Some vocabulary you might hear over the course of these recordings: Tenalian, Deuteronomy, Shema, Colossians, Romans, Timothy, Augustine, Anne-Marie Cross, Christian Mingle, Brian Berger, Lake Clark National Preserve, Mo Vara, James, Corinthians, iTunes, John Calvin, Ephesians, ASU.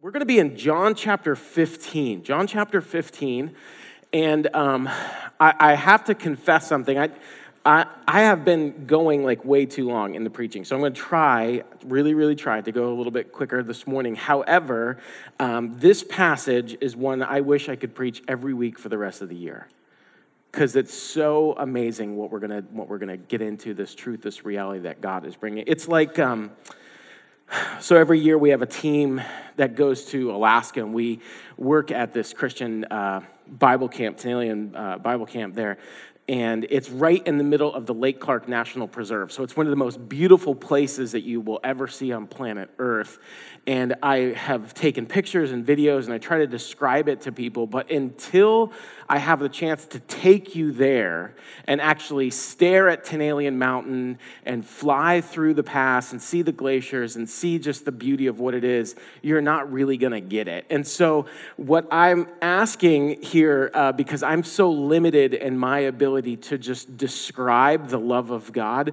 We're going to be in John chapter 15. John chapter 15, and I have to confess something. I have been going like way too long in the preaching, so I'm going to try, really try to go a little bit quicker this morning. However, this passage is one I wish I could preach every week for the rest of the year, because it's so amazing what we're gonna get into, this truth, this reality that God is bringing. It's like. So every year we have a team that goes to Alaska, and we work at this Christian Bible camp, Tenalian Bible camp there. And it's right in the middle of the Lake Clark National Preserve. So it's one of the most beautiful places that you will ever see on planet Earth. And I have taken pictures and videos, and I try to describe it to people. But until I have the chance to take you there and actually stare at Tenalian Mountain and fly through the pass and see the glaciers and see just the beauty of what it is, you're not really going to get it. And so what I'm asking here, because I'm so limited in my ability to just describe the love of God,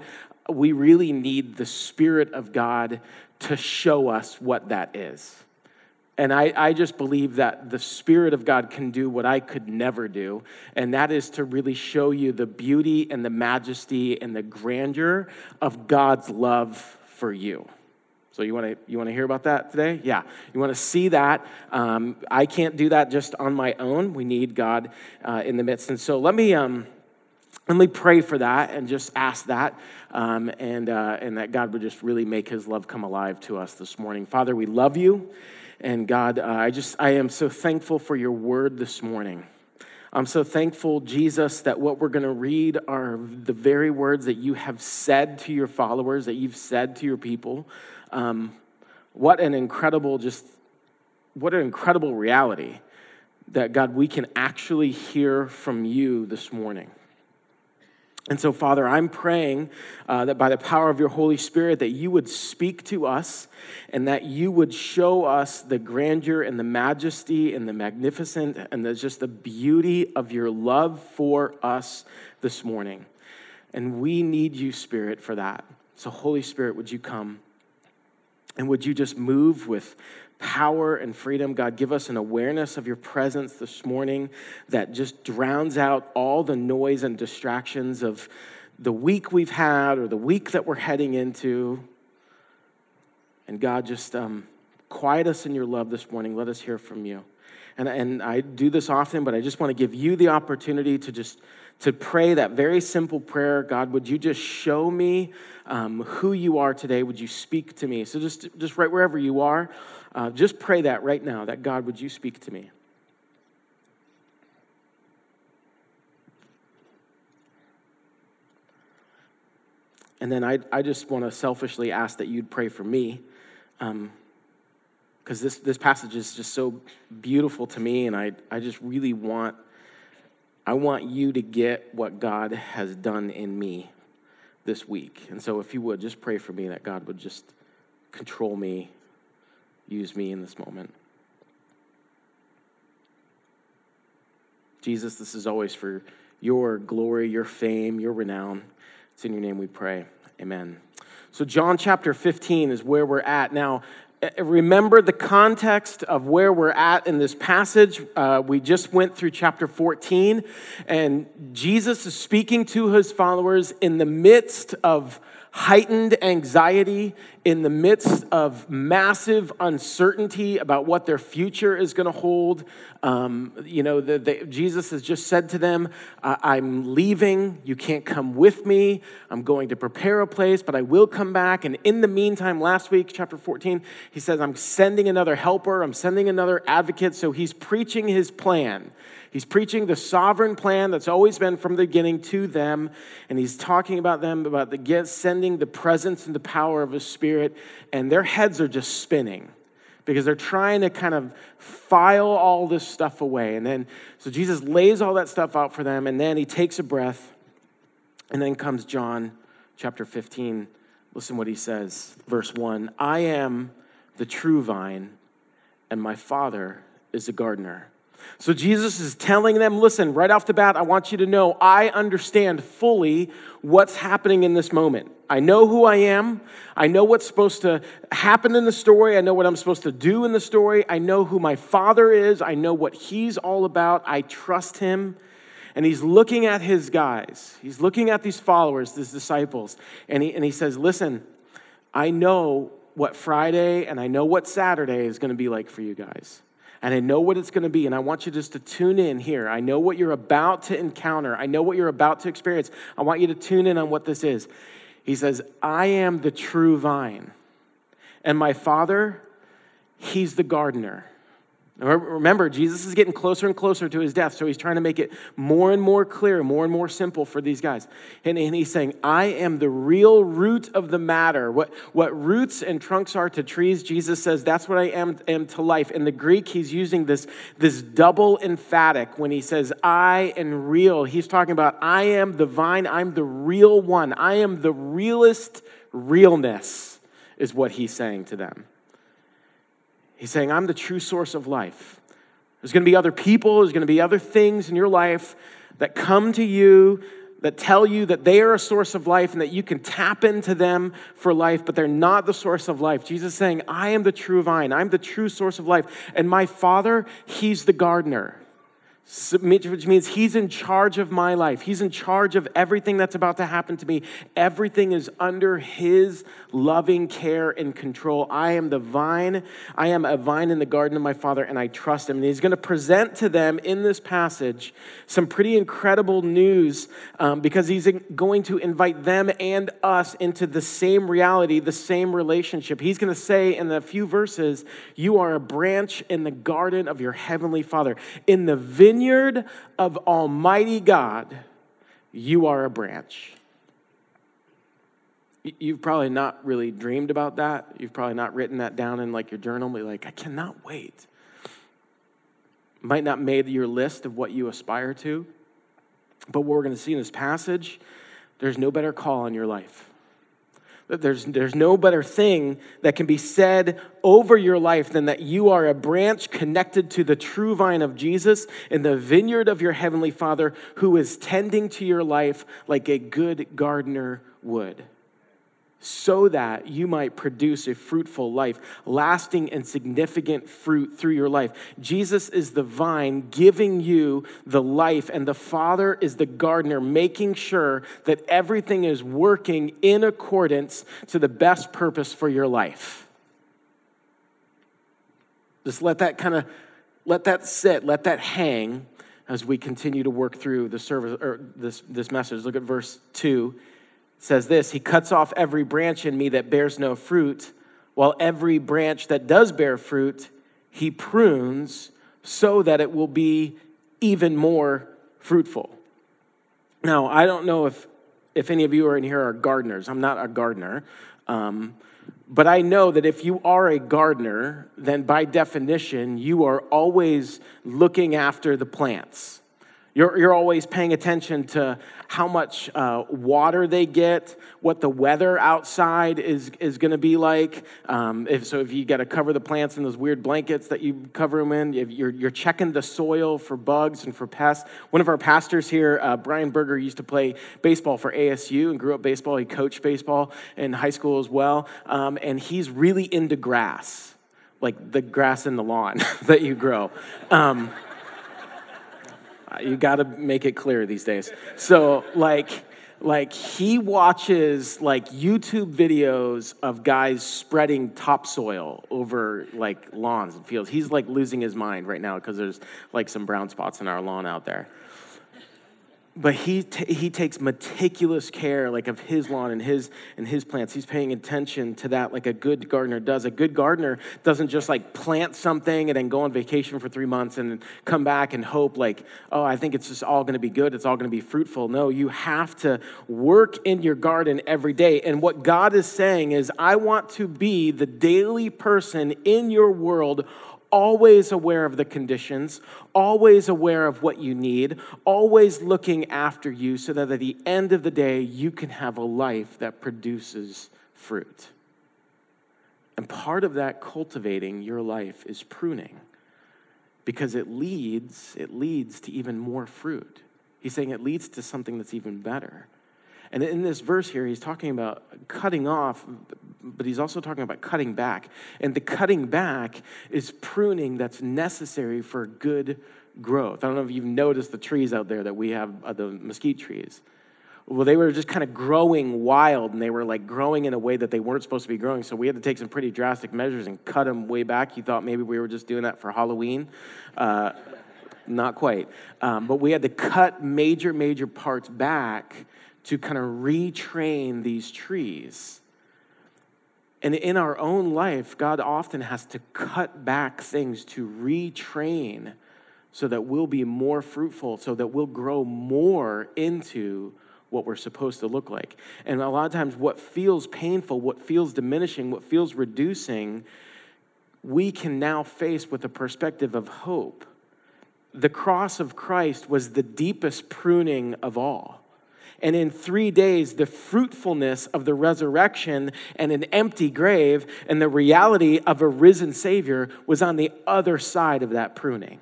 we really need the Spirit of God to show us what that is. And I just believe that the Spirit of God can do what I could never do, and that is to really show you the beauty and the majesty and the grandeur of God's love for you. So you want to hear about that today? Yeah, you want to see that. I can't do that just on my own. We need God in the midst. And so let me pray for that and just ask that, and that God would just really make His love come alive to us this morning. Father, we love you, and God, I am so thankful for your word this morning. I'm so thankful, Jesus, that what we're going to read are the very words that you have said to your followers, that you've said to your people. What an incredible reality that, God, we can actually hear from you this morning. And so, Father, I'm praying that by the power of your Holy Spirit that you would speak to us and that you would show us the grandeur and the majesty and the magnificent and just the beauty of your love for us this morning. And we need you, Spirit, for that. So, Holy Spirit, would you come and would you just move with power and freedom. God, give us an awareness of your presence this morning that just drowns out all the noise and distractions of the week we've had or the week that we're heading into. And God, just quiet us in your love this morning. Let us hear from you. And I do this often, but I just want to give you the opportunity to pray that very simple prayer. God, would you just show me who you are today? Would you speak to me? So just right wherever you are, just pray that right now, that God, would you speak to me? And then I just want to selfishly ask that you'd pray for me, because this passage is just so beautiful to me, and I just really want you to get what God has done in me this week. And so if you would, just pray for me that God would just control me, use me in this moment. Jesus, this is always for your glory, your fame, your renown. It's in your name we pray. Amen. So John chapter 15 is where we're at. Now, remember the context of where we're at in this passage. We just went through chapter 14, and Jesus is speaking to his followers in the midst of heightened anxiety, in the midst of massive uncertainty about what their future is going to hold. Jesus has just said to them, I'm leaving. You can't come with me. I'm going to prepare a place, but I will come back. And in the meantime, last week, chapter 14, he says, I'm sending another helper. I'm sending another advocate. So he's preaching his plan. He's preaching the sovereign plan that's always been from the beginning to them. And he's talking about them, about sending the presence and the power of his Spirit. And their heads are just spinning because they're trying to kind of file all this stuff away. And then, so Jesus lays all that stuff out for them, and then he takes a breath, and then comes John chapter 15. Listen what he says, verse 1. I am the true vine, and my Father is the gardener. So Jesus is telling them, listen, right off the bat, I want you to know I understand fully what's happening in this moment. I know who I am. I know what's supposed to happen in the story. I know what I'm supposed to do in the story. I know who my Father is. I know what he's all about. I trust him. And he's looking at his guys. He's looking at these followers, these disciples. And he says, listen, I know what Friday and I know what Saturday is going to be like for you guys. And I know what it's going to be. And I want you just to tune in here. I know what you're about to encounter. I know what you're about to experience. I want you to tune in on what this is. He says, I am the true vine. And my Father, he's the gardener. Remember, Jesus is getting closer and closer to his death. So he's trying to make it more and more clear, more and more simple for these guys. And he's saying, I am the real root of the matter. What roots and trunks are to trees, Jesus says, that's what I am to life. In the Greek, he's using this double emphatic when he says, I and real. He's talking about, I am the vine. I'm the real one. I am the realest realness is what he's saying to them. He's saying, I'm the true source of life. There's going to be other people, there's going to be other things in your life that come to you, that tell you that they are a source of life and that you can tap into them for life, but they're not the source of life. Jesus is saying, I am the true vine. I'm the true source of life. And my Father, he's the gardener, which means he's in charge of my life. He's in charge of everything that's about to happen to me. Everything is under his loving care and control. I am the vine. I am a vine in the garden of my Father, and I trust him. And he's going to present to them in this passage some pretty incredible news because he's going to invite them and us into the same reality, the same relationship. He's going to say in a few verses, you are a branch in the garden of your heavenly Father. In the vineyard of Almighty God, you are a branch. You've probably not really dreamed about that. You've probably not written that down in like your journal. Be like, I cannot wait. Might not made your list of what you aspire to, but what we're going to see in this passage, there's no better call in your life. There's no better thing that can be said over your life than that you are a branch connected to the true vine of Jesus in the vineyard of your heavenly Father who is tending to your life like a good gardener would, so that you might produce a fruitful life, lasting and significant fruit through your life. Jesus is the vine giving you the life, and the Father is the gardener making sure that everything is working in accordance to the best purpose for your life. Just let that hang as we continue to work through the service or this message. Look at verse 2. Says this, he cuts off every branch in me that bears no fruit, while every branch that does bear fruit, he prunes so that it will be even more fruitful. Now, I don't know if any of you are in here are gardeners. I'm not a gardener. But I know that if you are a gardener, then by definition, you are always looking after the plants. You're always paying attention to how much water they get, what the weather outside is going to be like. If you got to cover the plants in those weird blankets that you cover them in, if you're checking the soil for bugs and for pests. One of our pastors here, Brian Berger, used to play baseball for ASU and grew up baseball. He coached baseball in high school as well, and he's really into grass, like the grass in the lawn that you grow. You got to make it clear these days. So, like he watches like YouTube videos of guys spreading topsoil over like lawns and fields. He's like losing his mind right now because there's like some brown spots in our lawn out there. But he takes meticulous care like of his lawn and his plants. He's paying attention to that like a good gardener does. A good gardener doesn't just like plant something and then go on vacation for 3 months and come back and hope like, oh, I think it's just all going to be good. It's all going to be fruitful. No, you have to work in your garden every day. And what God is saying is, I want to be the daily person in your world, always aware of the conditions, always aware of what you need, always looking after you so that at the end of the day, you can have a life that produces fruit. And part of that cultivating your life is pruning. because it leads to even more fruit. He's saying it leads to something that's even better. And in this verse here, he's talking about cutting off, but he's also talking about cutting back. And the cutting back is pruning that's necessary for good growth. I don't know if you've noticed the trees out there that we have, the mesquite trees. Well, they were just kind of growing wild, and they were like growing in a way that they weren't supposed to be growing, so we had to take some pretty drastic measures and cut them way back. You thought maybe we were just doing that for Halloween. Not quite. But we had to cut major parts back to kind of retrain these trees. And in our own life, God often has to cut back things to retrain so that we'll be more fruitful, so that we'll grow more into what we're supposed to look like. And a lot of times what feels painful, what feels diminishing, what feels reducing, we can now face with a perspective of hope. The cross of Christ was the deepest pruning of all. And in 3 days, the fruitfulness of the resurrection and an empty grave and the reality of a risen Savior was on the other side of that pruning.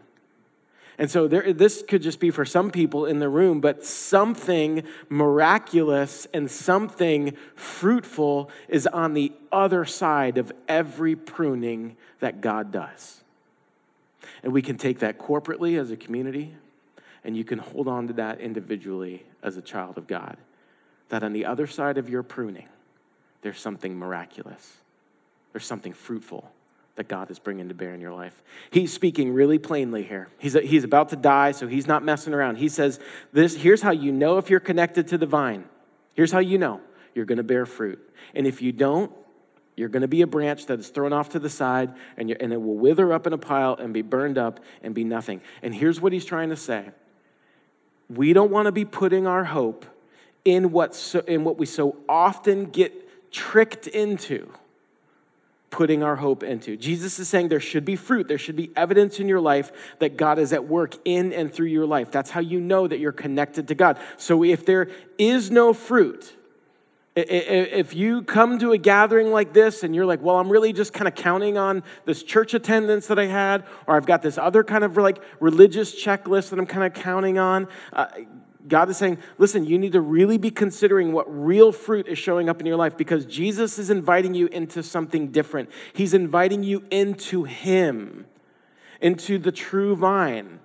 And so this could just be for some people in the room, but something miraculous and something fruitful is on the other side of every pruning that God does. And we can take that corporately as a community, and you can hold on to that individually as a child of God, that on the other side of your pruning, there's something miraculous. There's something fruitful that God is bringing to bear in your life. He's speaking really plainly here. He's about to die, so he's not messing around. He says, here's how you know if you're connected to the vine. Here's how you know. You're going to bear fruit. And if you don't, you're going to be a branch that is thrown off to the side, and it will wither up in a pile and be burned up and be nothing. And here's what he's trying to say. We don't want to be putting our hope in what we so often get tricked into. Putting our hope into. Jesus is saying there should be fruit. There should be evidence in your life that God is at work in and through your life. That's how you know that you're connected to God. So if there is no fruit, if you come to a gathering like this and you're like, well, I'm really just kind of counting on this church attendance that I had, or I've got this other kind of like religious checklist that I'm kind of counting on, God is saying, listen, you need to really be considering what real fruit is showing up in your life, because Jesus is inviting you into something different. He's inviting you into him, into the true vine,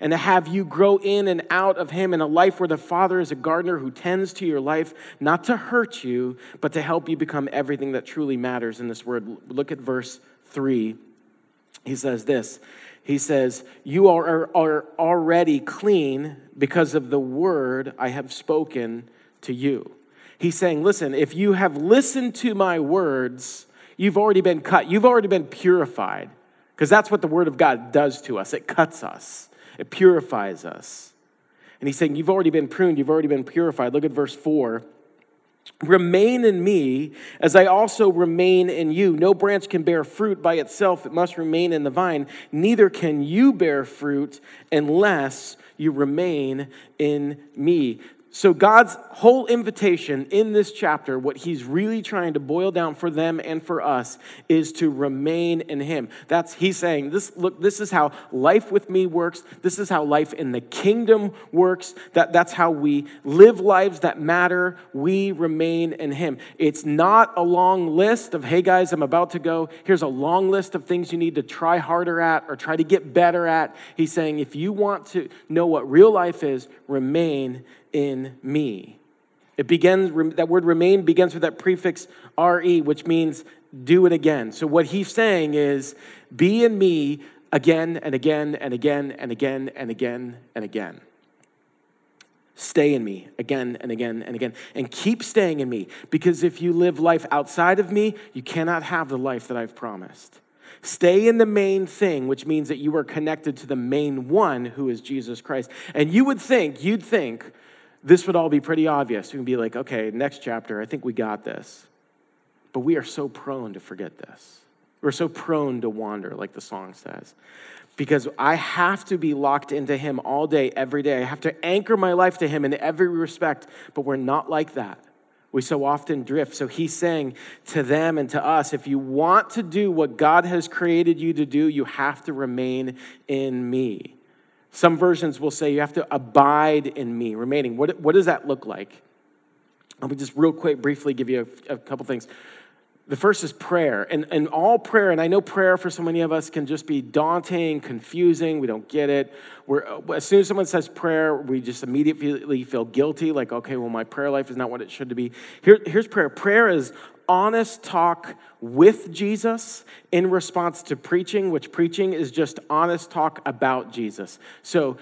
and to have you grow in and out of him in a life where the Father is a gardener who tends to your life, not to hurt you, but to help you become everything that truly matters in this word. Look at verse 3. He says this. He says, you are already clean because of the word I have spoken to you. He's saying, listen, if you have listened to my words, you've already been cut. You've already been purified, because that's what the word of God does to us. It cuts us. It purifies us. And he's saying, you've already been pruned. You've already been purified. Look at verse 4. Remain in me as I also remain in you. No branch can bear fruit by itself. It must remain in the vine. Neither can you bear fruit unless you remain in me. So God's whole invitation in this chapter, what he's really trying to boil down for them and for us, is to remain in him. He's saying, this is how life with me works. This is how life in the kingdom works. That's how we live lives that matter. We remain in him. It's not a long list of, hey guys, I'm about to go. Here's a long list of things you need to try harder at or try to get better at. He's saying, if you want to know what real life is, remain in me. It begins, that word remain begins with that prefix re, which means do it again. So what he's saying is, be in me again and again and again and again and again and again. Stay in me again and again and again. And keep staying in me, because if you live life outside of me, you cannot have the life that I've promised. Stay in the main thing, which means that you are connected to the main one, who is Jesus Christ. And you'd think, this would all be pretty obvious. We can be like, okay, next chapter, I think we got this. But we are so prone to forget this. We're so prone to wander, like the song says. Because I have to be locked into him all day, every day. I have to anchor my life to him in every respect, but we're not like that. We so often drift. So he's saying to them and to us, if you want to do what God has created you to do, you have to remain in me. Some versions will say you have to abide in me, remaining. What does that look like? Let me just real quick, briefly give you a couple things. The first is prayer, and all prayer, and I know prayer for so many of us can just be daunting, confusing, we don't get it. As soon as someone says prayer, we just immediately feel guilty, like, okay, well, my prayer life is not what it should be. Here's prayer. Prayer is honest talk with Jesus in response to preaching, which preaching is just honest talk about Jesus. So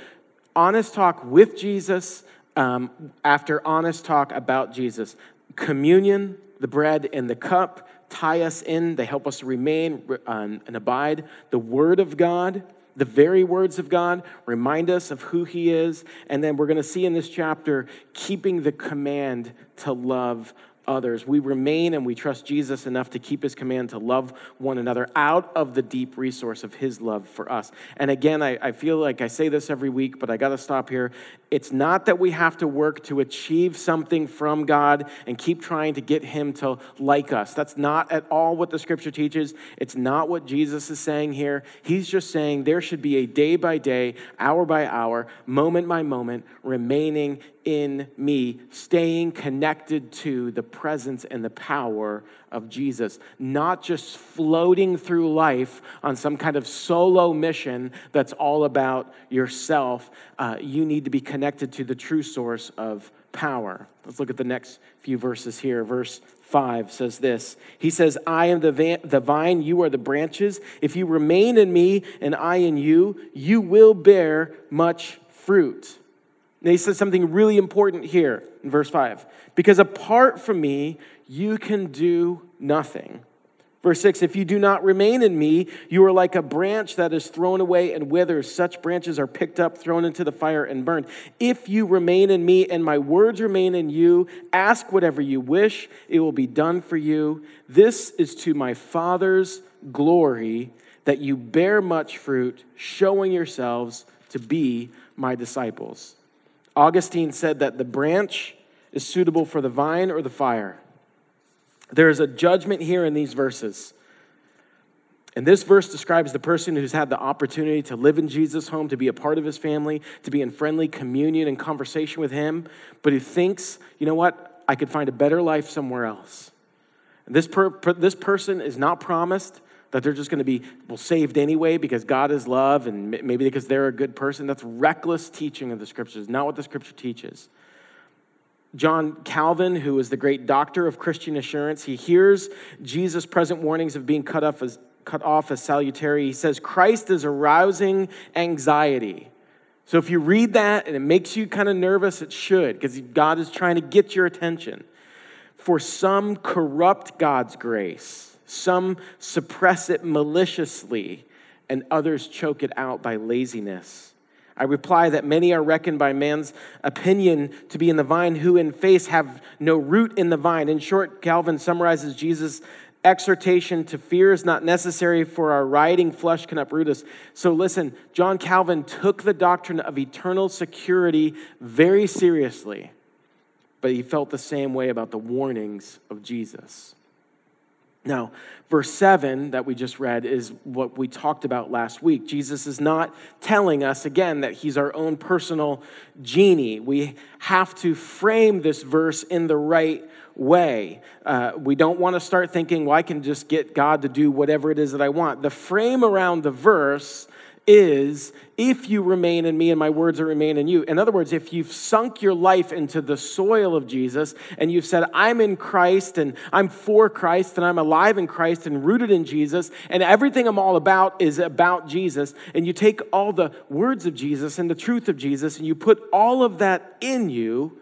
honest talk with Jesus after honest talk about Jesus. Communion, the bread and the cup tie us in. They help us to remain and abide. The word of God, the very words of God, remind us of who he is. And then we're going to see in this chapter, keeping the command to love others. We remain and we trust Jesus enough to keep his command to love one another out of the deep resource of his love for us. And again, I feel like I say this every week, but I got to stop here. It's not that we have to work to achieve something from God and keep trying to get him to like us. That's not at all what the scripture teaches. It's not what Jesus is saying here. He's just saying there should be a day by day, hour by hour, moment by moment, remaining in me, staying connected to the presence and the power of Jesus, not just floating through life on some kind of solo mission that's all about yourself. You need to be connected to the true source of power. Let's look at the next few verses here. Verse 5 says this. He says, I am the vine, you are the branches. If you remain in me and I in you, you will bear much fruit. And he says something really important here in verse 5. Because apart from me, you can do nothing. Verse 6, if you do not remain in me, you are like a branch that is thrown away and withers. Such branches are picked up, thrown into the fire, and burned. If you remain in me and my words remain in you, ask whatever you wish. It will be done for you. This is to my Father's glory, that you bear much fruit, showing yourselves to be my disciples. Augustine said that the branch is suitable for the vine or the fire. There is a judgment here in these verses. And this verse describes the person who's had the opportunity to live in Jesus' home, to be a part of his family, to be in friendly communion and conversation with him, but who thinks, you know what, I could find a better life somewhere else. And this person is not promised that they're just going to be saved anyway because God is love and maybe because they're a good person. That's reckless teaching of the scriptures, not what the scripture teaches. John Calvin, who is the great doctor of Christian assurance, he hears Jesus' present warnings of being cut off as salutary. He says, Christ is arousing anxiety. So if you read that and it makes you kind of nervous, it should, because God is trying to get your attention. For some corrupt God's grace. Some suppress it maliciously, and others choke it out by laziness. I reply that many are reckoned by man's opinion to be in the vine, who in face have no root in the vine. In short, Calvin summarizes Jesus' exhortation to fear is not necessary, for our rioting flesh can uproot us. So listen, John Calvin took the doctrine of eternal security very seriously, but he felt the same way about the warnings of Jesus. Now, verse 7 that we just read is what we talked about last week. Jesus is not telling us, again, that he's our own personal genie. We have to frame this verse in the right way. We don't want to start thinking, well, I can just get God to do whatever it is that I want. The frame around the verse is, if you remain in me and my words are remain in you. In other words, if you've sunk your life into the soil of Jesus and you've said, I'm in Christ and I'm for Christ and I'm alive in Christ and rooted in Jesus and everything I'm all about is about Jesus, and you take all the words of Jesus and the truth of Jesus and you put all of that in you,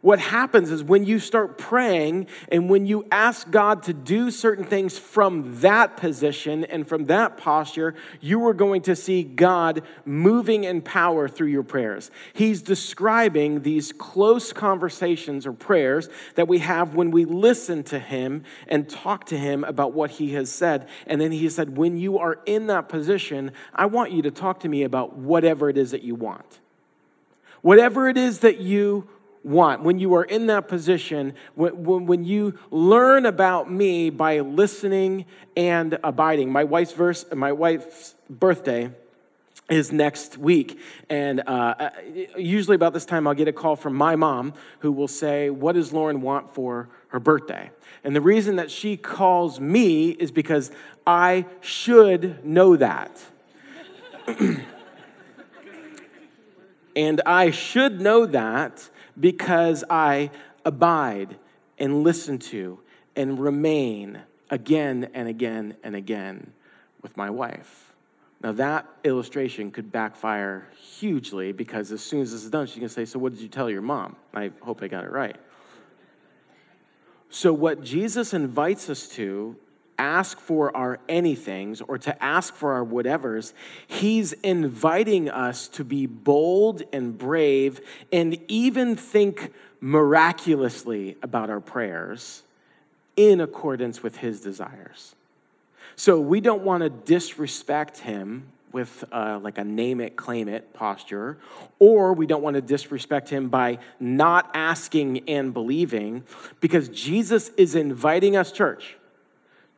what happens is when you start praying and when you ask God to do certain things from that position and from that posture, you are going to see God moving in power through your prayers. He's describing these close conversations or prayers that we have when we listen to him and talk to him about what he has said. And then he said, when you are in that position, I want you to talk to me about whatever it is that you want. Whatever it is that you want, when you are in that position, when you learn about me by listening and abiding. My wife's birthday is next week. And usually about this time, I'll get a call from my mom who will say, what does Lauren want for her birthday? And the reason that she calls me is because I should know that. And I should know that because I abide and listen to and remain again and again and again with my wife. Now, that illustration could backfire hugely because as soon as this is done, she's going to say, so what did you tell your mom? I hope I got it right. So what Jesus invites us to ask for our anythings or to ask for our whatevers, he's inviting us to be bold and brave and even think miraculously about our prayers in accordance with his desires. So we don't want to disrespect him with like a name it, claim it posture, or we don't want to disrespect him by not asking and believing, because Jesus is inviting us, church,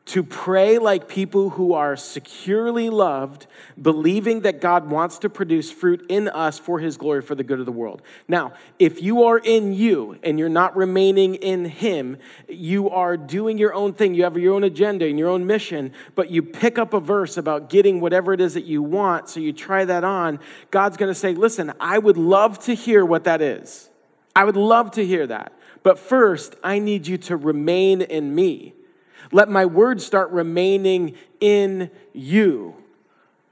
to pray like people who are securely loved, believing that God wants to produce fruit in us for his glory, for the good of the world. Now, if you are in you and you're not remaining in him, you are doing your own thing. You have your own agenda and your own mission, but you pick up a verse about getting whatever it is that you want, so you try that on. God's going to say, listen, I would love to hear what that is. I would love to hear that. But first, I need you to remain in me. Let my words start remaining in you.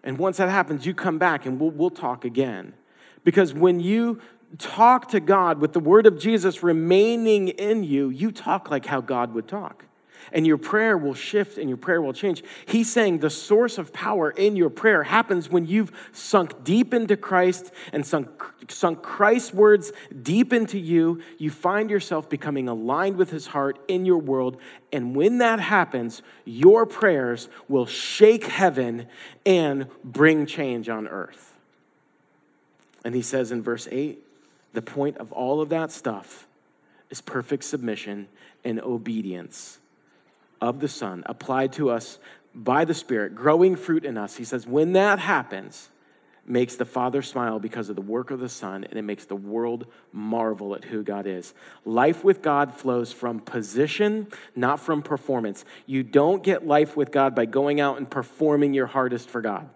And once that happens, you come back and we'll talk again. Because when you talk to God with the word of Jesus remaining in you, you talk like how God would talk. And your prayer will shift and your prayer will change. He's saying the source of power in your prayer happens when you've sunk deep into Christ and sunk Christ's words deep into you. You find yourself becoming aligned with his heart in your world. And when that happens, your prayers will shake heaven and bring change on earth. And he says in verse 8, the point of all of that stuff is perfect submission and obedience of the Son, applied to us by the Spirit, growing fruit in us. He says, when that happens, it makes the Father smile because of the work of the Son, and it makes the world marvel at who God is. Life with God flows from position, not from performance. You don't get life with God by going out and performing your hardest for God.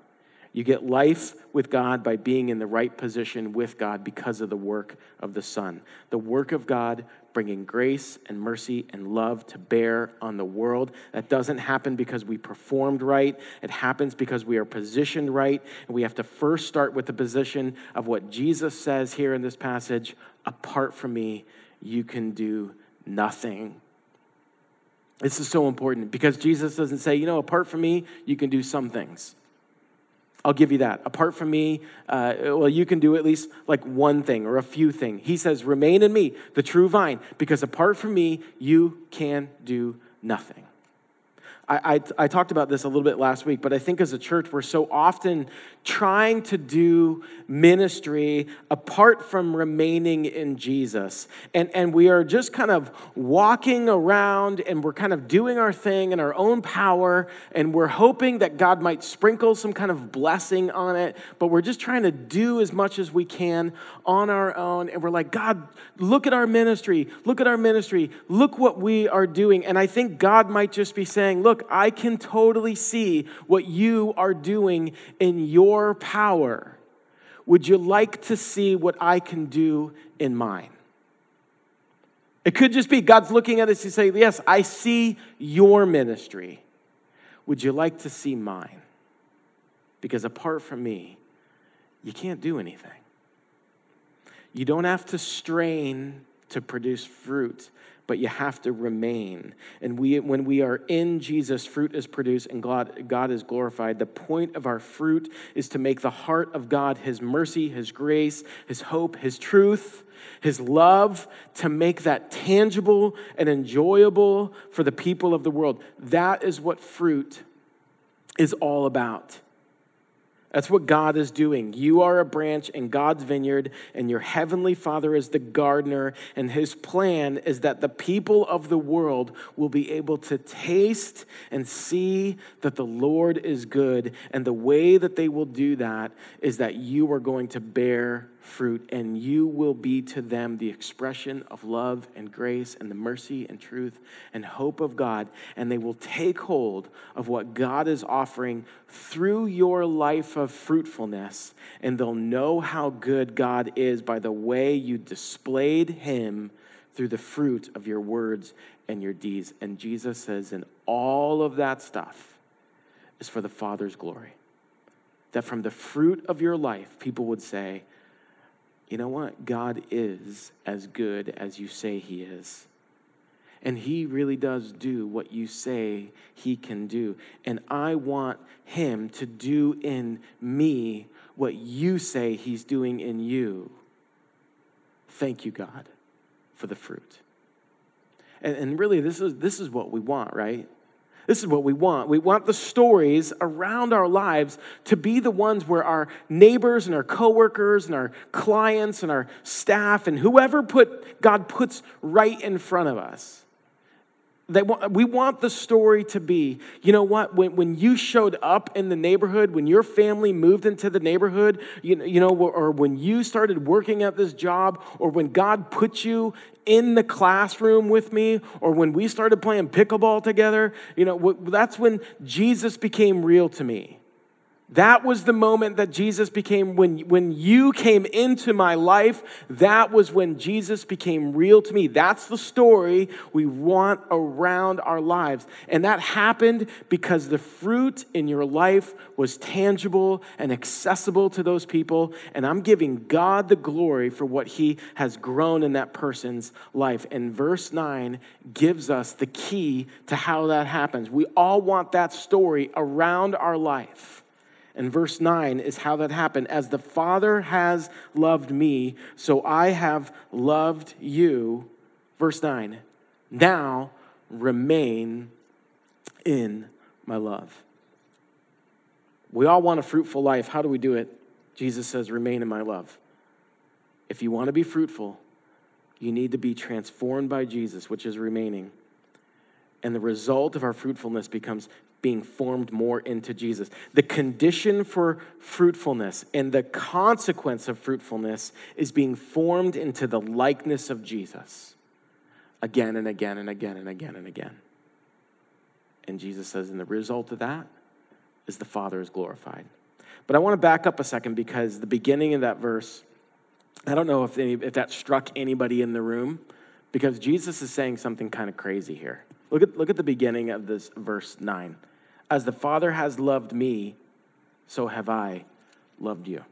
You get life with God by being in the right position with God because of the work of the Son. The work of God bringing grace and mercy and love to bear on the world. That doesn't happen because we performed right. It happens because we are positioned right. And we have to first start with the position of what Jesus says here in this passage. Apart from me, you can do nothing. This is so important because Jesus doesn't say, apart from me, you can do some things. I'll give you that. Apart from me, you can do at least like one thing or a few things. He says, remain in me, the true vine, because apart from me, you can do nothing. I talked about this a little bit last week, but I think as a church, we're so often trying to do ministry apart from remaining in Jesus. And we are just kind of walking around and we're kind of doing our thing in our own power. And we're hoping that God might sprinkle some kind of blessing on it. But we're just trying to do as much as we can on our own. And we're like, God, look at our ministry. Look at our ministry. Look what we are doing. And I think God might just be saying, look, I can totally see what you are doing in your power. Would you like to see what I can do in mine? It could just be God's looking at us and saying, yes, I see your ministry. Would you like to see mine? Because apart from me, you can't do anything. You don't have to strain to produce fruit, but you have to remain. And when we are in Jesus, fruit is produced and God is glorified. The point of our fruit is to make the heart of God, his mercy, his grace, his hope, his truth, his love, to make that tangible and enjoyable for the people of the world. That is what fruit is all about. That's what God is doing. You are a branch in God's vineyard, and your heavenly Father is the gardener, and his plan is that the people of the world will be able to taste and see that the Lord is good, and the way that they will do that is that you are going to bear fruit, and you will be to them the expression of love and grace and the mercy and truth and hope of God, and they will take hold of what God is offering through your life of fruitfulness, and they'll know how good God is by the way you displayed him through the fruit of your words and your deeds. And Jesus says, and all of that stuff is for the Father's glory, that from the fruit of your life, people would say, you know what? God is as good as you say he is. And he really does do what you say he can do. And I want him to do in me what you say he's doing in you. Thank you, God, for the fruit. And really, this is what we want, right? This is what we want. We want the stories around our lives to be the ones where our neighbors and our coworkers and our clients and our staff and whoever God puts right in front of us. We want the story to be, you know what, when you showed up in the neighborhood, when your family moved into the neighborhood, you know, or when you started working at this job, or when God put you in the classroom with me, or when we started playing pickleball together, you know, that's when Jesus became real to me. That was the moment that Jesus became, when you came into my life, that was when Jesus became real to me. That's the story we want around our lives. And that happened because the fruit in your life was tangible and accessible to those people. And I'm giving God the glory for what he has grown in that person's life. And verse 9 gives us the key to how that happens. We all want that story around our life. And verse 9 is how that happened. As the Father has loved me, so I have loved you. Verse 9, now remain in my love. We all want a fruitful life. How do we do it? Jesus says, remain in my love. If you want to be fruitful, you need to be transformed by Jesus, which is remaining. And the result of our fruitfulness becomes being formed more into Jesus. The condition for fruitfulness and the consequence of fruitfulness is being formed into the likeness of Jesus again and again and again and again and again. And Jesus says, and the result of that is the Father is glorified. But I want to back up a second, because the beginning of that verse, I don't know if that struck anybody in the room, because Jesus is saying something kind of crazy here. Look at the beginning of this verse 9. As the Father has loved me, so have I loved you.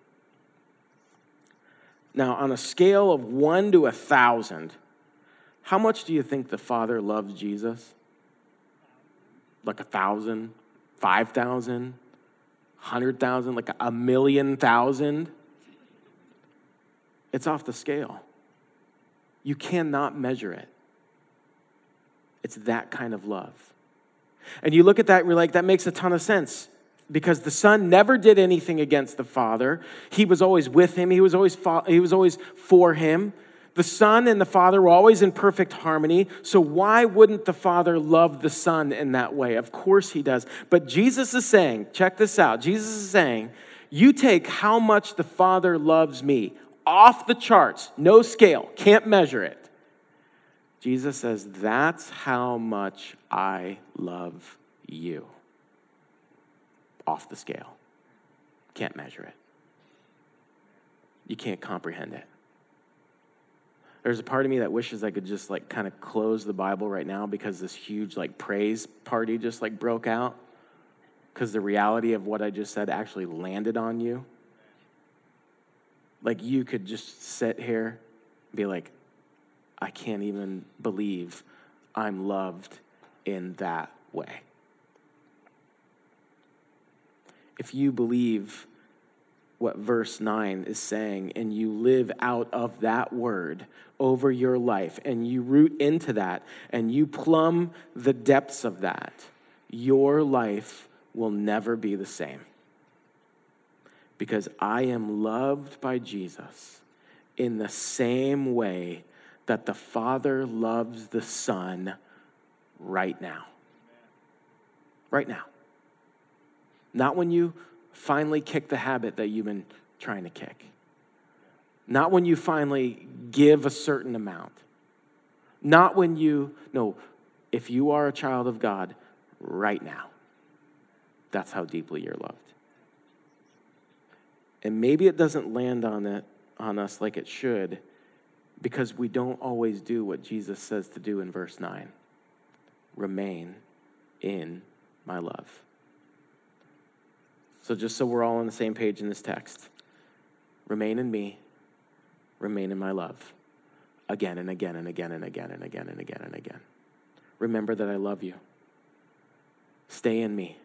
Now, on a scale of 1 to 1,000, how much do you think the Father loves Jesus? Like 1,000, 5,000, 100,000, like 1,000,000? It's off the scale. You cannot measure it. It's that kind of love. And you look at that and you're like, that makes a ton of sense, because the Son never did anything against the Father. He was always with him. He was always for him. The Son and the Father were always in perfect harmony. So why wouldn't the Father love the Son in that way? Of course he does. But Jesus is saying, check this out. Jesus is saying, you take how much the Father loves me, off the charts, no scale, can't measure it. Jesus says, that's how much I love you. Off the scale. Can't measure it. You can't comprehend it. There's a part of me that wishes I could just like kind of close the Bible right now, because this huge like praise party just like broke out, because the reality of what I just said actually landed on you. Like you could just sit here and be like, I can't even believe I'm loved in that way. If you believe what verse 9 is saying, and you live out of that word over your life, and you root into that, and you plumb the depths of that, your life will never be the same. because I am loved by Jesus in the same way that the Father loves the Son right now. Right now. Not when you finally kick the habit that you've been trying to kick. Not when you finally give a certain amount. Not when you, no, if you are a child of God right now, that's how deeply you're loved. And maybe it doesn't land on us like it should, because we don't always do what Jesus says to do in verse 9. Remain in my love. So just so we're all on the same page in this text, remain in me, remain in my love, again and again and again and again and again and again and again. Remember that I love you. Stay in me.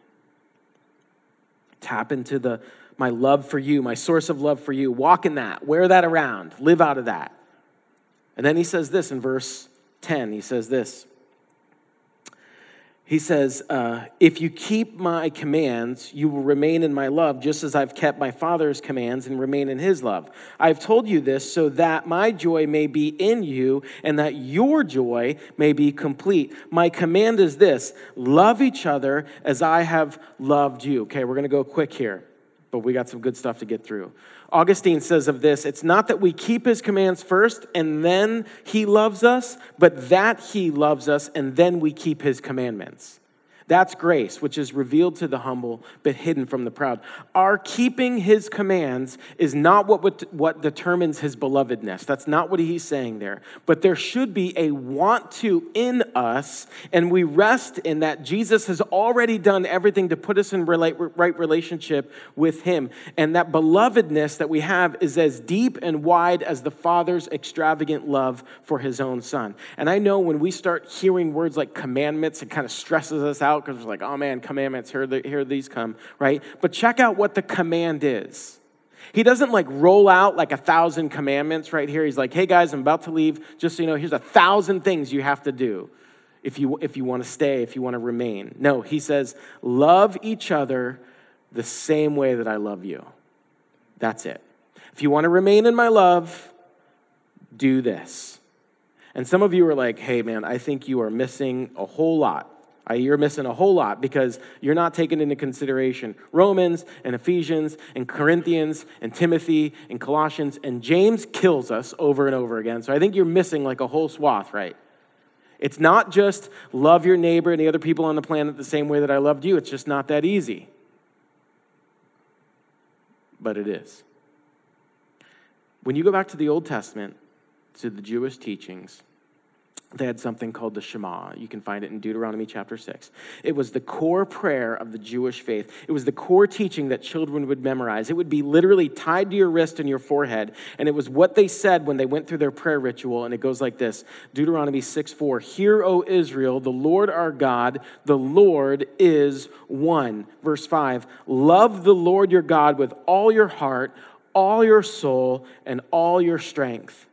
Tap into my love for you, my source of love for you. Walk in that, wear that around, live out of that. And then he says this in verse 10, he says this. He says, if you keep my commands, you will remain in my love, just as I've kept my Father's commands and remain in his love. I've told you this so that my joy may be in you and that your joy may be complete. My command is this, love each other as I have loved you. Okay, we're going to go quick here, but we got some good stuff to get through. Augustine says of this, it's not that we keep his commands first and then he loves us, but that he loves us and then we keep his commandments. That's grace, which is revealed to the humble, but hidden from the proud. Our keeping his commands is not what determines his belovedness. That's not what he's saying there. But there should be a want to in us, and we rest in that Jesus has already done everything to put us in right relationship with him. And that belovedness that we have is as deep and wide as the Father's extravagant love for his own Son. And I know when we start hearing words like commandments, it kind of stresses us out, because it's like, oh man, commandments, here these come, right? But check out what the command is. He doesn't like roll out like 1,000 commandments right here. He's like, hey guys, I'm about to leave. Just so you know, here's 1,000 things you have to do if you want to stay, if you want to remain. No, he says, love each other the same way that I love you. That's it. If you want to remain in my love, do this. And some of you are like, hey man, I think you are missing a whole lot. You're missing a whole lot because you're not taking into consideration Romans and Ephesians and Corinthians and Timothy and Colossians, and James kills us over and over again. So I think you're missing like a whole swath, right? It's not just love your neighbor and the other people on the planet the same way that I loved you. It's just not that easy. But it is. When you go back to the Old Testament, to the Jewish teachings, they had something called the Shema. You can find it in Deuteronomy chapter 6. It was the core prayer of the Jewish faith. It was the core teaching that children would memorize. It would be literally tied to your wrist and your forehead. And it was what they said when they went through their prayer ritual. And it goes like this, Deuteronomy 6:4. Hear, O Israel, the Lord our God, the Lord is one. Verse 5, love the Lord your God with all your heart, all your soul, and all your strength.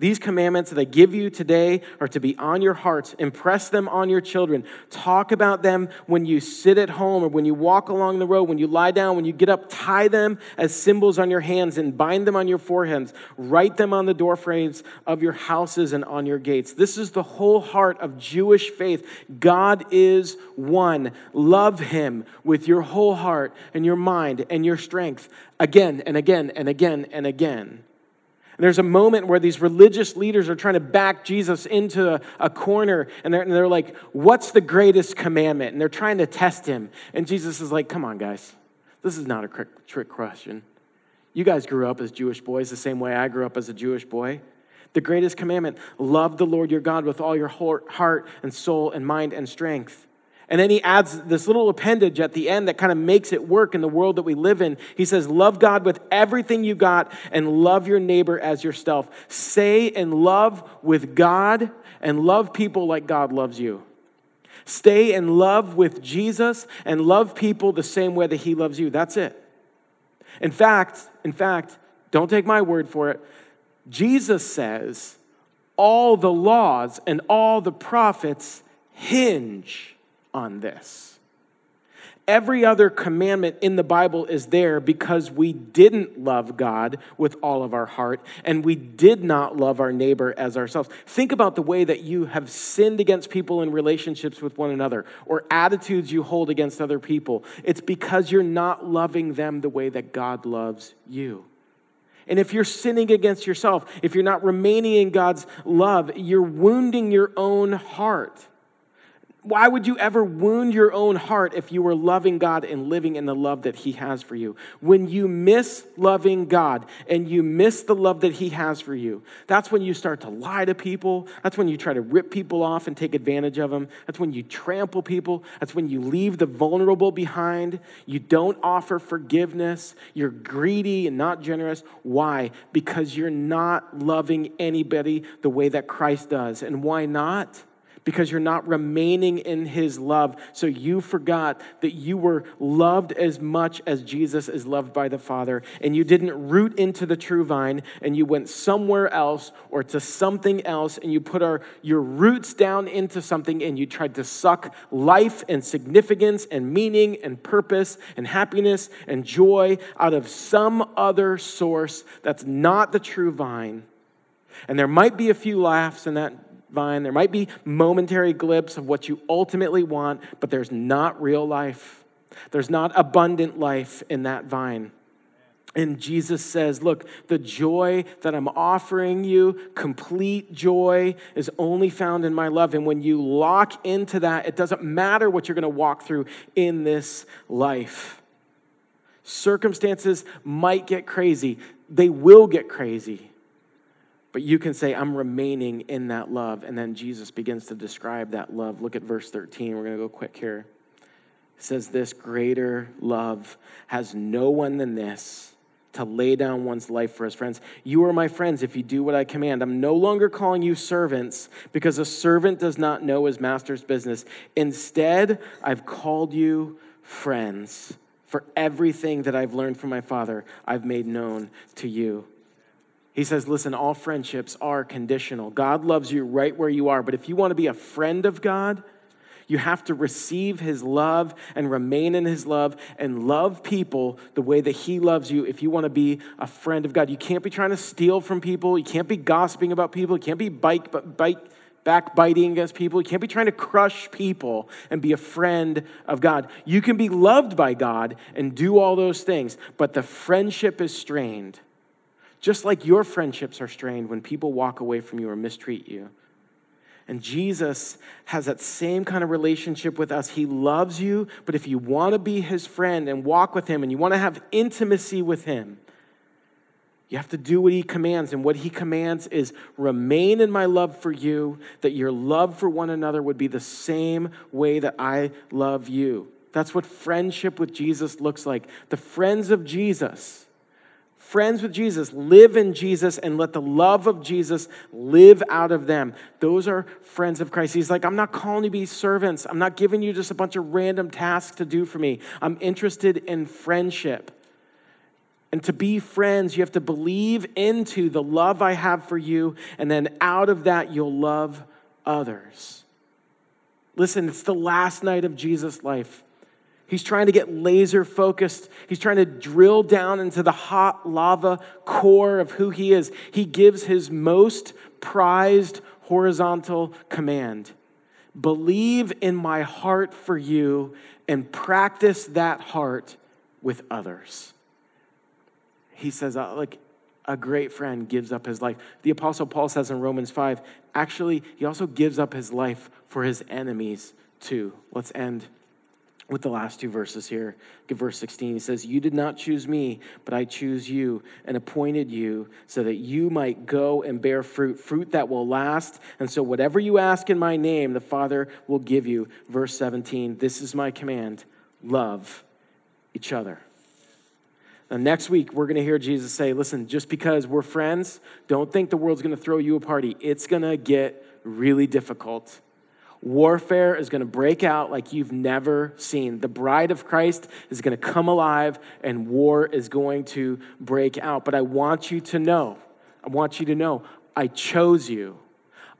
These commandments that I give you today are to be on your hearts. Impress them on your children. Talk about them when you sit at home or when you walk along the road, when you lie down, when you get up. Tie them as symbols on your hands and bind them on your foreheads. Write them on the doorframes of your houses and on your gates. This is the whole heart of Jewish faith. God is one. Love him with your whole heart and your mind and your strength again and again and again and again. And there's a moment where these religious leaders are trying to back Jesus into a corner, and they're like, what's the greatest commandment? And they're trying to test him. And Jesus is like, come on, guys. This is not a trick question. You guys grew up as Jewish boys the same way I grew up as a Jewish boy. The greatest commandment, love the Lord your God with all your heart and soul and mind and strength. And then he adds this little appendage at the end that kind of makes it work in the world that we live in. He says, love God with everything you got and love your neighbor as yourself. Stay in love with God and love people like God loves you. Stay in love with Jesus and love people the same way that he loves you. That's it. In fact, don't take my word for it. Jesus says all the laws and all the prophets hinge on this. Every other commandment in the Bible is there because we didn't love God with all of our heart and we did not love our neighbor as ourselves. Think about the way that you have sinned against people in relationships with one another or attitudes you hold against other people. It's because you're not loving them the way that God loves you. And if you're sinning against yourself, if you're not remaining in God's love, you're wounding your own heart. Why would you ever wound your own heart if you were loving God and living in the love that he has for you? When you miss loving God and you miss the love that he has for you, that's when you start to lie to people. That's when you try to rip people off and take advantage of them. That's when you trample people. That's when you leave the vulnerable behind. You don't offer forgiveness. You're greedy and not generous. Why? Because you're not loving anybody the way that Christ does. And why not? Because you're not remaining in his love. So you forgot that you were loved as much as Jesus is loved by the Father. And you didn't root into the true vine and you went somewhere else or to something else and you put your roots down into something and you tried to suck life and significance and meaning and purpose and happiness and joy out of some other source that's not the true vine. And there might be a few laughs in that vine. There might be momentary glimpse of what you ultimately want, but there's not real life. There's not abundant life in that vine. And Jesus says, look, the joy that I'm offering you, complete joy, is only found in my love. And when you lock into that, it doesn't matter what you're going to walk through in this life. Circumstances might get crazy. They will get crazy. But you can say, I'm remaining in that love. And then Jesus begins to describe that love. Look at verse 13. We're going to go quick here. It says this, greater love has no one than this, to lay down one's life for his friends. You are my friends if you do what I command. I'm no longer calling you servants because a servant does not know his master's business. Instead, I've called you friends, for everything that I've learned from my Father, I've made known to you. He says, listen, all friendships are conditional. God loves you right where you are. But if you want to be a friend of God, you have to receive his love and remain in his love and love people the way that he loves you if you want to be a friend of God. You can't be trying to steal from people. You can't be gossiping about people. You can't be backbiting against people. You can't be trying to crush people and be a friend of God. You can be loved by God and do all those things, but the friendship is strained. Just like your friendships are strained when people walk away from you or mistreat you. And Jesus has that same kind of relationship with us. He loves you, but if you want to be his friend and walk with him and you want to have intimacy with him, you have to do what he commands. And what he commands is remain in my love for you, that your love for one another would be the same way that I love you. That's what friendship with Jesus looks like. The friends of Jesus. Friends with Jesus, live in Jesus, and let the love of Jesus live out of them. Those are friends of Christ. He's like, I'm not calling you to be servants. I'm not giving you just a bunch of random tasks to do for me. I'm interested in friendship. And to be friends, you have to believe into the love I have for you, and then out of that, you'll love others. Listen, it's the last night of Jesus' life. He's trying to get laser focused. He's trying to drill down into the hot lava core of who he is. He gives his most prized horizontal command. Believe in my heart for you and practice that heart with others. He says, like a great friend gives up his life. The Apostle Paul says in Romans 5, actually, he also gives up his life for his enemies too. Let's end with the last two verses here. Look at verse 16. He says, you did not choose me, but I choose you and appointed you so that you might go and bear fruit, fruit that will last. And so whatever you ask in my name, the Father will give you. Verse 17, this is my command, love each other. Now next week, we're gonna hear Jesus say, listen, just because we're friends, don't think the world's gonna throw you a party. It's gonna get really difficult. Warfare is going to break out like you've never seen. The bride of Christ is going to come alive and war is going to break out. But I want you to know, I chose you.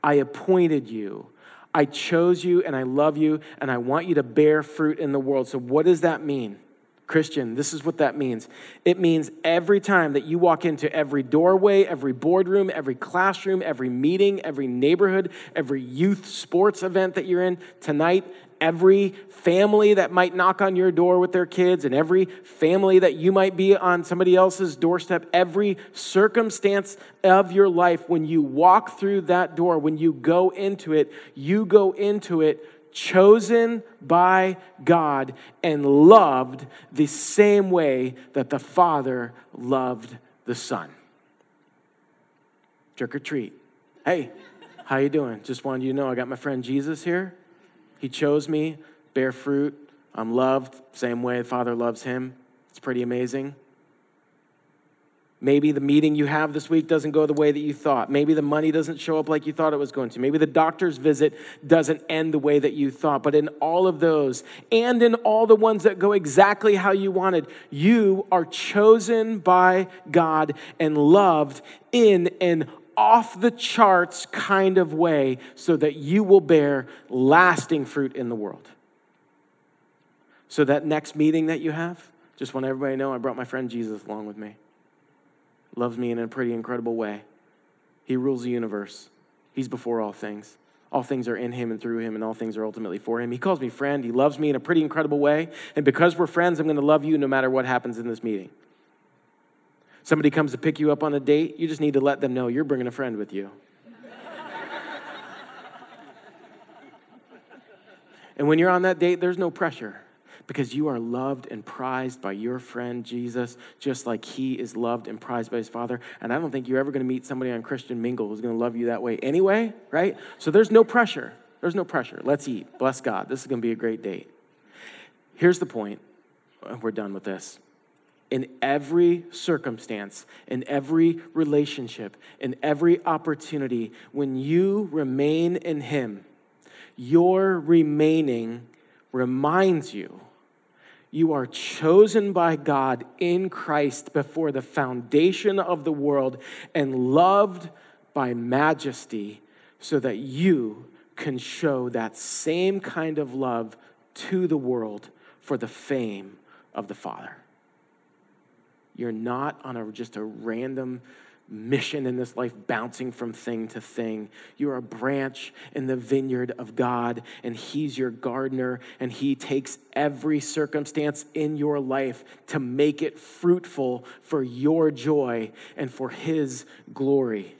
I appointed you. I chose you and I love you and I want you to bear fruit in the world. So what does that mean? Christian, this is what that means. It means every time that you walk into every doorway, every boardroom, every classroom, every meeting, every neighborhood, every youth sports event that you're in tonight, every family that might knock on your door with their kids, and every family that you might be on somebody else's doorstep, every circumstance of your life, when you walk through that door, when you go into it chosen by God and loved the same way that the Father loved the Son. Trick or treat. Hey, how you doing? Just wanted you to know I got my friend Jesus here. He chose me, bear fruit. I'm loved same way the Father loves him. It's pretty amazing. Maybe the meeting you have this week doesn't go the way that you thought. Maybe the money doesn't show up like you thought it was going to. Maybe the doctor's visit doesn't end the way that you thought. But in all of those, and in all the ones that go exactly how you wanted, you are chosen by God and loved in an off the charts kind of way so that you will bear lasting fruit in the world. So that next meeting that you have, just want everybody to know I brought my friend Jesus along with me. Loves me in a pretty incredible way. He rules the universe. He's before all things. All things are in him and through him, and all things are ultimately for him. He calls me friend. He loves me in a pretty incredible way. And because we're friends, I'm going to love you no matter what happens in this meeting. Somebody comes to pick you up on a date, you just need to let them know you're bringing a friend with you. And when you're on that date, there's no pressure. Because you are loved and prized by your friend Jesus, just like he is loved and prized by his Father. And I don't think you're ever going to meet somebody on Christian Mingle who's going to love you that way anyway, right? So there's no pressure. There's no pressure. Let's eat. Bless God. This is going to be a great date. Here's the point. We're done with this. In every circumstance, in every relationship, in every opportunity, when you remain in him, your remaining reminds you you are chosen by God in Christ before the foundation of the world and loved by majesty so that you can show that same kind of love to the world for the fame of the Father. You're not on just a random mission in this life, bouncing from thing to thing. You're a branch in the vineyard of God, and he's your gardener, and he takes every circumstance in your life to make it fruitful for your joy and for his glory.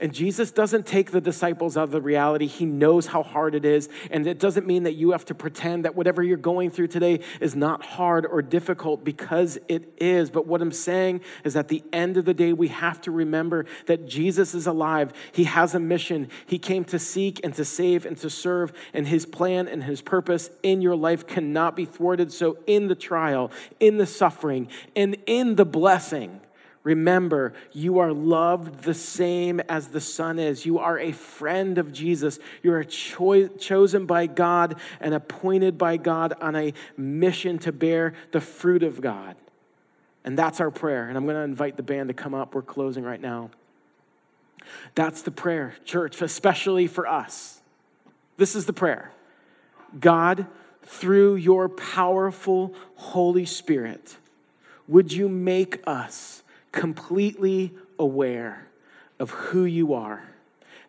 And Jesus doesn't take the disciples out of the reality. He knows how hard it is. And it doesn't mean that you have to pretend that whatever you're going through today is not hard or difficult, because it is. But what I'm saying is at the end of the day, we have to remember that Jesus is alive. He has a mission. He came to seek and to save and to serve. And his plan and his purpose in your life cannot be thwarted. So in the trial, in the suffering, and in the blessing, remember, you are loved the same as the Son is. You are a friend of Jesus. You are chosen by God and appointed by God on a mission to bear the fruit of God. And that's our prayer. And I'm going to invite the band to come up. We're closing right now. That's the prayer, church, especially for us. This is the prayer. God, through your powerful Holy Spirit, would you make us completely aware of who you are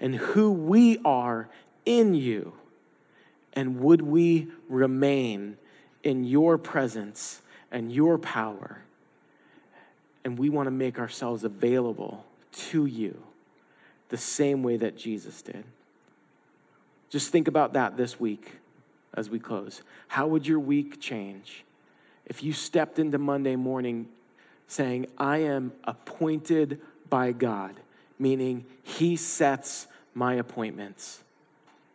and who we are in you, and would we remain in your presence and your power? And we want to make ourselves available to you the same way that Jesus did. Just think about that this week as we close. How would your week change if you stepped into Monday morning saying, I am appointed by God, meaning he sets my appointments.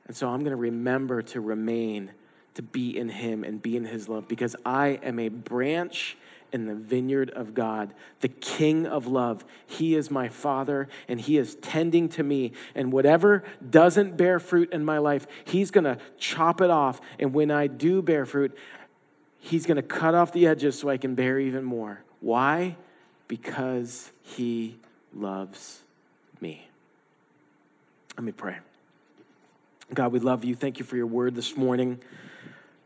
And so I'm going to remember to remain, to be in him and be in his love, because I am a branch in the vineyard of God, the King of love. He is my Father, and he is tending to me. And whatever doesn't bear fruit in my life, he's going to chop it off. And when I do bear fruit, he's going to cut off the edges so I can bear even more. Why? Because he loves me. Let me pray. God, we love you. Thank you for your word this morning.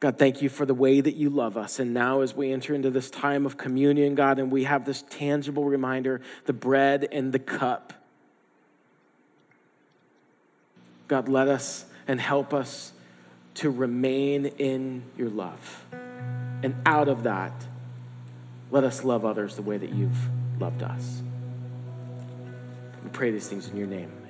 God, thank you for the way that you love us. And now as we enter into this time of communion, God, and we have this tangible reminder, the bread and the cup. God, let us and help us to remain in your love. And out of that, let us love others the way that you've loved us. We pray these things in your name.